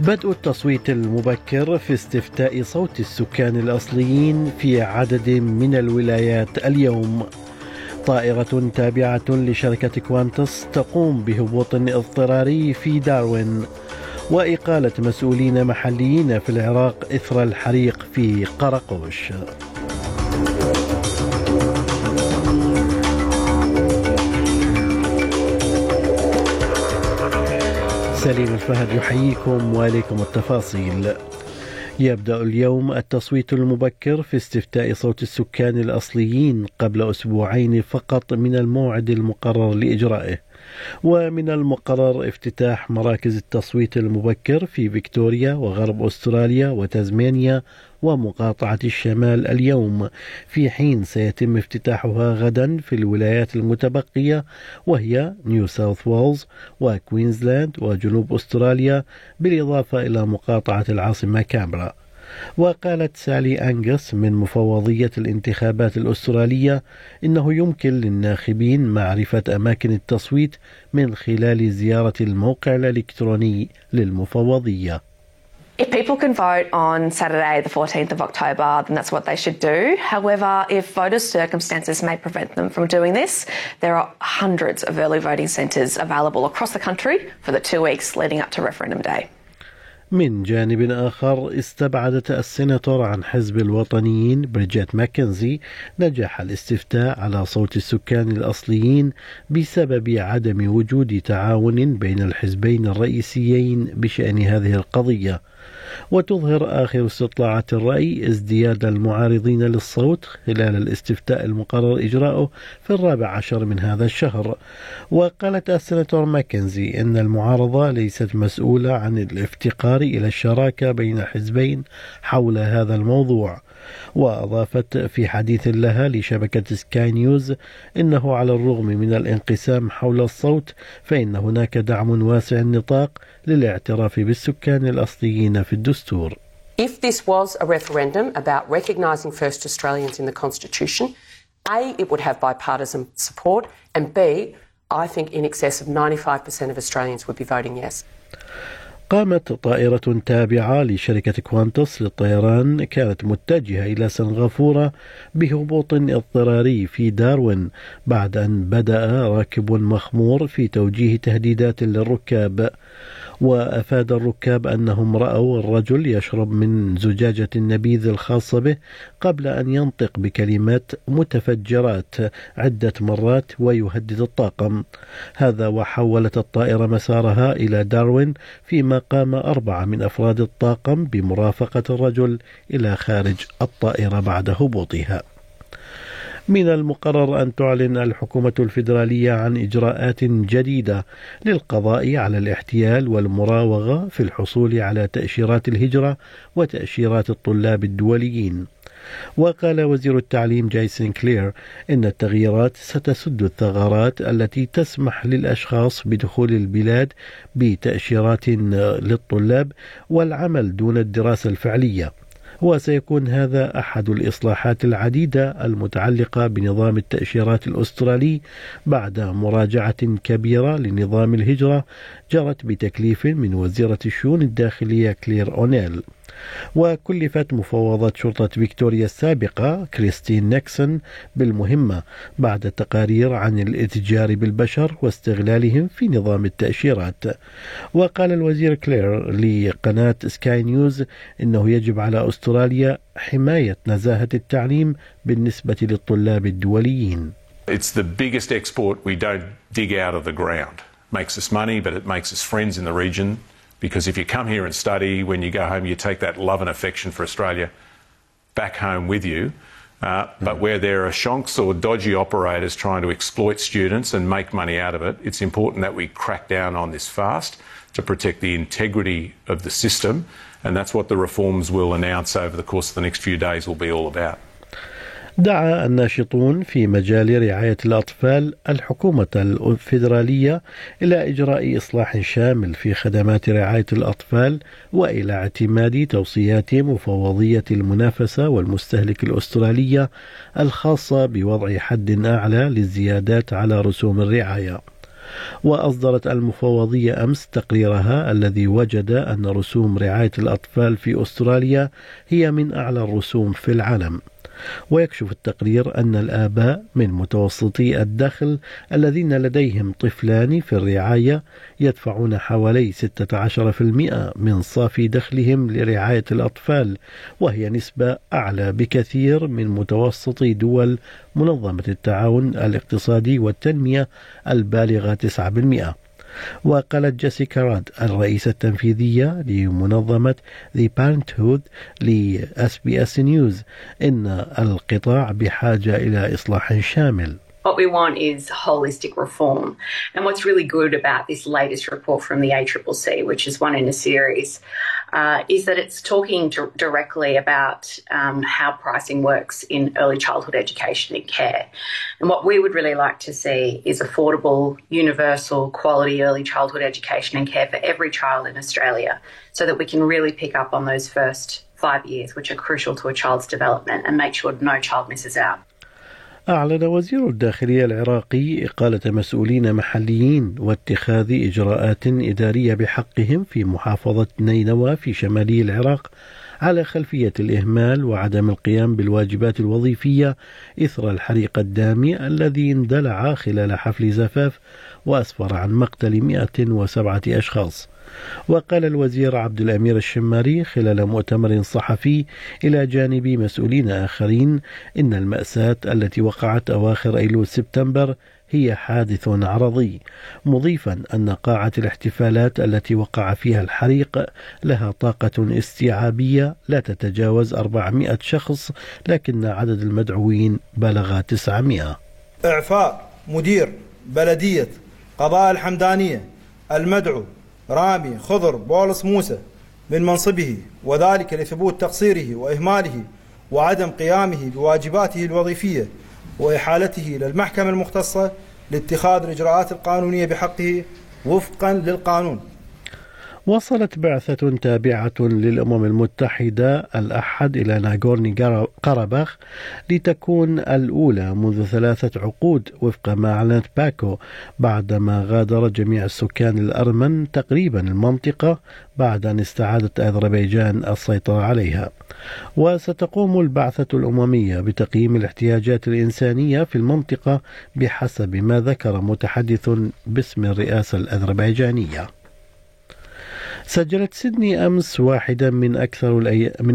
بدء التصويت المبكر في استفتاء صوت السكان الأصليين في عدد من الولايات اليوم. طائرة تابعة لشركة كوانتس تقوم بهبوط اضطراري في داروين، وإقالة مسؤولين محليين في العراق إثر الحريق في قرقوش. سليم الفهد يحييكم وعليكم التفاصيل. يبدأ اليوم التصويت المبكر في استفتاء صوت السكان الأصليين قبل أسبوعين فقط من الموعد المقرر لإجرائه، ومن المقرر افتتاح مراكز التصويت المبكر في فيكتوريا وغرب أستراليا وتازمانيا ومقاطعة الشمال اليوم، في حين سيتم افتتاحها غدا في الولايات المتبقية وهي نيو ساوث ويلز وكوينزلاند وجنوب أستراليا، بالإضافة إلى مقاطعة العاصمة كامبرا. وقالت سالي أنجس من مفوضية الانتخابات الأسترالية إنه يمكن للناخبين معرفة أماكن التصويت من خلال زيارة الموقع الإلكتروني للمفوضية. If people can vote on Saturday the 14th of October, then that's what they should do. However, if voters' circumstances may prevent them from doing this, there are hundreds of early voting centres available across the country for the 2 weeks leading up to referendum day. من جانب آخر، استبعدت السيناتور عن حزب الوطنيين بريجيت ماكنزي نجاح الاستفتاء على صوت السكان الأصليين بسبب عدم وجود تعاون بين الحزبين الرئيسيين بشأن هذه القضية. وتظهر آخر استطلاعات الرأي ازدياد المعارضين للصوت خلال الاستفتاء المقرر إجراؤه في 14 من هذا الشهر. وقالت السيناتور ماكنزي إن المعارضة ليست مسؤولة عن الافتقار إلى الشراكة بين الحزبين حول هذا الموضوع. وأضافت في حديث لها لشبكة سكاي نيوز إنه على الرغم من الانقسام حول الصوت فإن هناك دعم واسع النطاق للاعتراف بالسكان الأصليين في الدستور. If this was a referendum about recognising first Australians in the Constitution, A, it would have bipartisan support, and B, I think in excess of 95% of Australians would be voting yes. قامت طائرة تابعة لشركة كوانتس للطيران كانت متجهة إلى سنغافورة بهبوط اضطراري في داروين بعد أن بدأ راكب مخمور في توجيه تهديدات للركاب. وأفاد الركاب أنهم رأوا الرجل يشرب من زجاجة النبيذ الخاصة به قبل أن ينطق بكلمات متفجرات عدة مرات ويهدد الطاقم. هذا وحولت الطائرة مسارها إلى داروين، فيما قام 4 من أفراد الطاقم بمرافقة الرجل إلى خارج الطائرة بعد هبوطها. من المقرر أن تعلن الحكومة الفيدرالية عن إجراءات جديدة للقضاء على الاحتيال والمراوغة في الحصول على تأشيرات الهجرة وتأشيرات الطلاب الدوليين. وقال وزير التعليم جيسون كلير إن التغييرات ستسد الثغرات التي تسمح للأشخاص بدخول البلاد بتأشيرات للطلاب والعمل دون الدراسة الفعلية، وسيكون هذا أحد الإصلاحات العديدة المتعلقة بنظام التأشيرات الأسترالي بعد مراجعة كبيرة لنظام الهجرة جرت بتكليف من وزيرة الشؤون الداخلية كلير أونيل. وكلفت مفوضة شرطة فيكتوريا السابقة كريستين نيكسون بالمهمة بعد تقارير عن الاتجار بالبشر واستغلالهم في نظام التأشيرات. وقال الوزير كلير لقناة سكاي نيوز إنه يجب على أستراليا حماية نزاهة التعليم بالنسبة للطلاب الدوليين. It's the biggest export we don't dig out of the ground. Makes us money, but it makes us friends in the region. Because if you come here and study, when you go home, you take that love and affection for Australia back home with you. But where there are shonks or dodgy operators trying to exploit students and make money out of it, it's important that we crack down on this fast to protect the integrity of the system. And that's what the reforms we'll announce over the course of the next few days will be all about. دعا الناشطون في مجال رعاية الأطفال الحكومة الفيدرالية إلى إجراء إصلاح شامل في خدمات رعاية الأطفال وإلى اعتماد توصيات مفوضية المنافسة والمستهلك الأسترالية الخاصة بوضع حد أعلى للزيادات على رسوم الرعاية. وأصدرت المفوضية أمس تقريرها الذي وجد أن رسوم رعاية الأطفال في أستراليا هي من أعلى الرسوم في العالم. ويكشف التقرير أن الآباء من متوسطي الدخل الذين لديهم طفلان في الرعاية يدفعون حوالي 16% من صافي دخلهم لرعاية الأطفال، وهي نسبة أعلى بكثير من متوسط دول منظمة التعاون الاقتصادي والتنمية البالغة 9%. وقالت جيسيكا راد الرئيسة التنفيذية لمنظمة The Parenthood لSBS News إن القطاع بحاجة إلى إصلاح شامل. What we want is holistic reform. And what's really good about this latest report from the ACCC, which is one in a series, is that it's talking directly about how pricing works in early childhood education and care. And what we would really like to see is affordable, universal, quality early childhood education and care for every child in Australia, so that we can really pick up on those first 5 years, which are crucial to a child's development, and make sure no child misses out. أعلن وزير الداخلية العراقي إقالة مسؤولين محليين واتخاذ إجراءات إدارية بحقهم في محافظة نينوى في شمالي العراق على خلفية الإهمال وعدم القيام بالواجبات الوظيفية إثر الحريق الدامي الذي اندلع خلال حفل زفاف وأسفر عن مقتل 107 أشخاص. وقال الوزير عبد الأمير الشماري خلال مؤتمر صحفي إلى جانب مسؤولين آخرين إن المأساة التي وقعت أواخر أيلول سبتمبر هي حادث عرضي، مضيفا أن قاعة الاحتفالات التي وقع فيها الحريق لها طاقة استيعابية لا تتجاوز 400 شخص، لكن عدد المدعوين بلغ 900. إعفاء مدير بلدية قضاء الحمدانية المدعو رامي خضر بولس موسى من منصبه، وذلك لثبوت تقصيره وإهماله وعدم قيامه بواجباته الوظيفية، وإحالته للمحكمة المختصة لاتخاذ الإجراءات القانونية بحقه وفقا للقانون. وصلت بعثة تابعة للأمم المتحدة الأحد إلى ناغورني قرباخ لتكون الأولى منذ 3 عقود وفق ما أعلنت باكو، بعدما غادر جميع السكان الأرمن تقريبا المنطقة بعد أن استعادت أذربيجان السيطرة عليها. وستقوم البعثة الأممية بتقييم الاحتياجات الإنسانية في المنطقة بحسب ما ذكر متحدث باسم الرئاسة الأذربيجانية. سجلت سيدني أمس واحدا من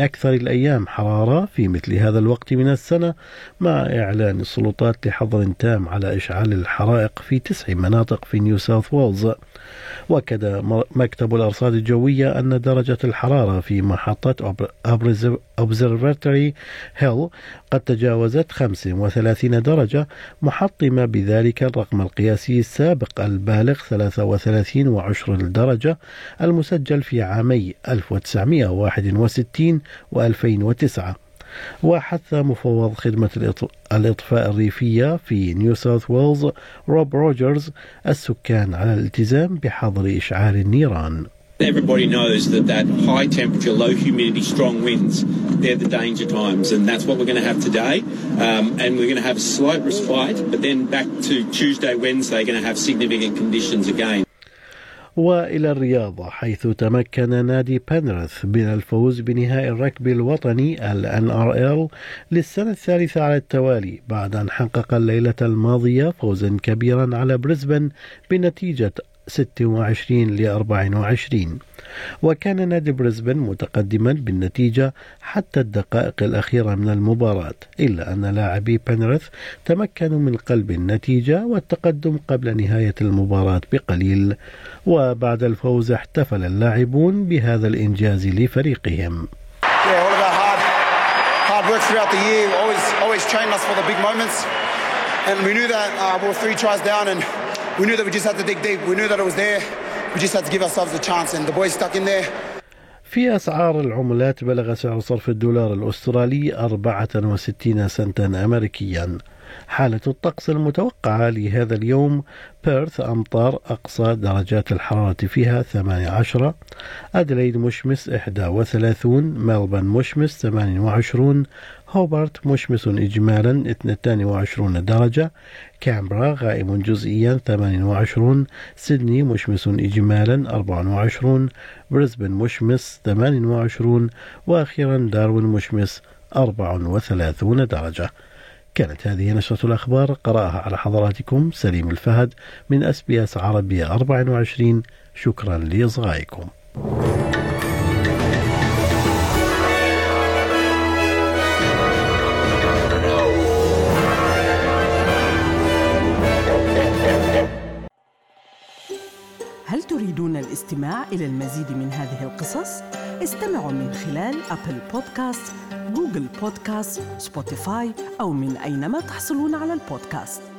أكثر الأيام حرارة في مثل هذا الوقت من السنة، مع إعلان السلطات لحظر تام على إشعال الحرائق في 9 مناطق في نيو ساوث ويلز. وأكد مكتب الأرصاد الجوية أن درجة الحرارة في محطة أوبزرفاتوري هيل قد تجاوزت 35 درجة، محطمة بذلك الرقم القياسي السابق البالغ 33.10 درجة المسجل في عامي 1961 و2009. وحث مفوض خدمة الإطفاء الريفية في نيو ساوث ويلز روب روجرز السكان على الالتزام بحظر إشعال النيران. Everybody knows that high temperature, low humidity, strong winds, they're the danger times, and that's what we're going to have today. And we're going to have a slight respite, but then back to Tuesday, Wednesday, going to have significant conditions again. وإلى الرياضة، حيث تمكن نادي بنرث من الفوز بنهائي الركبي الوطني الNRL للسنة الثالثة على التوالي، بعد أن حقق الليلة الماضية فوزا كبيرا على بريسبن بنتيجة 26-24. وكان نادي بريسبن متقدما بالنتيجة حتى الدقائق الأخيرة من المباراة، إلا أن لاعبي بنرث تمكنوا من قلب النتيجة والتقدم قبل نهاية المباراة بقليل. وبعد الفوز احتفل اللاعبون بهذا الإنجاز لفريقهم. We knew that we just had to dig deep. We knew that it was there. We just had to give ourselves a chance, and the boys stuck in there. في أسعار العملات بلغ سعر صرف الدولار الأسترالي 64 سنتا أمريكيا. حالة الطقس المتوقعة لهذا اليوم: بيرث أمطار، أقصى درجات الحرارة فيها 18، أدليد مشمس 31، ملبورن مشمس 28، هوبرت مشمس إجمالا 22 درجة، كامبرا غائم جزئيا 28، سيدني مشمس إجمالا 24، بريسبن مشمس 28، وأخيرا داروين مشمس 34 درجة. كانت هذه نشرة الأخبار، قرأها على حضراتكم سليم الفهد من SBS عربية 24. شكرا لإصغائكم. هل تريدون الاستماع إلى المزيد من هذه القصص؟ استمعوا من خلال أبل بودكاست، جوجل بودكاست، سبوتيفاي، أو من أينما تحصلون على البودكاست.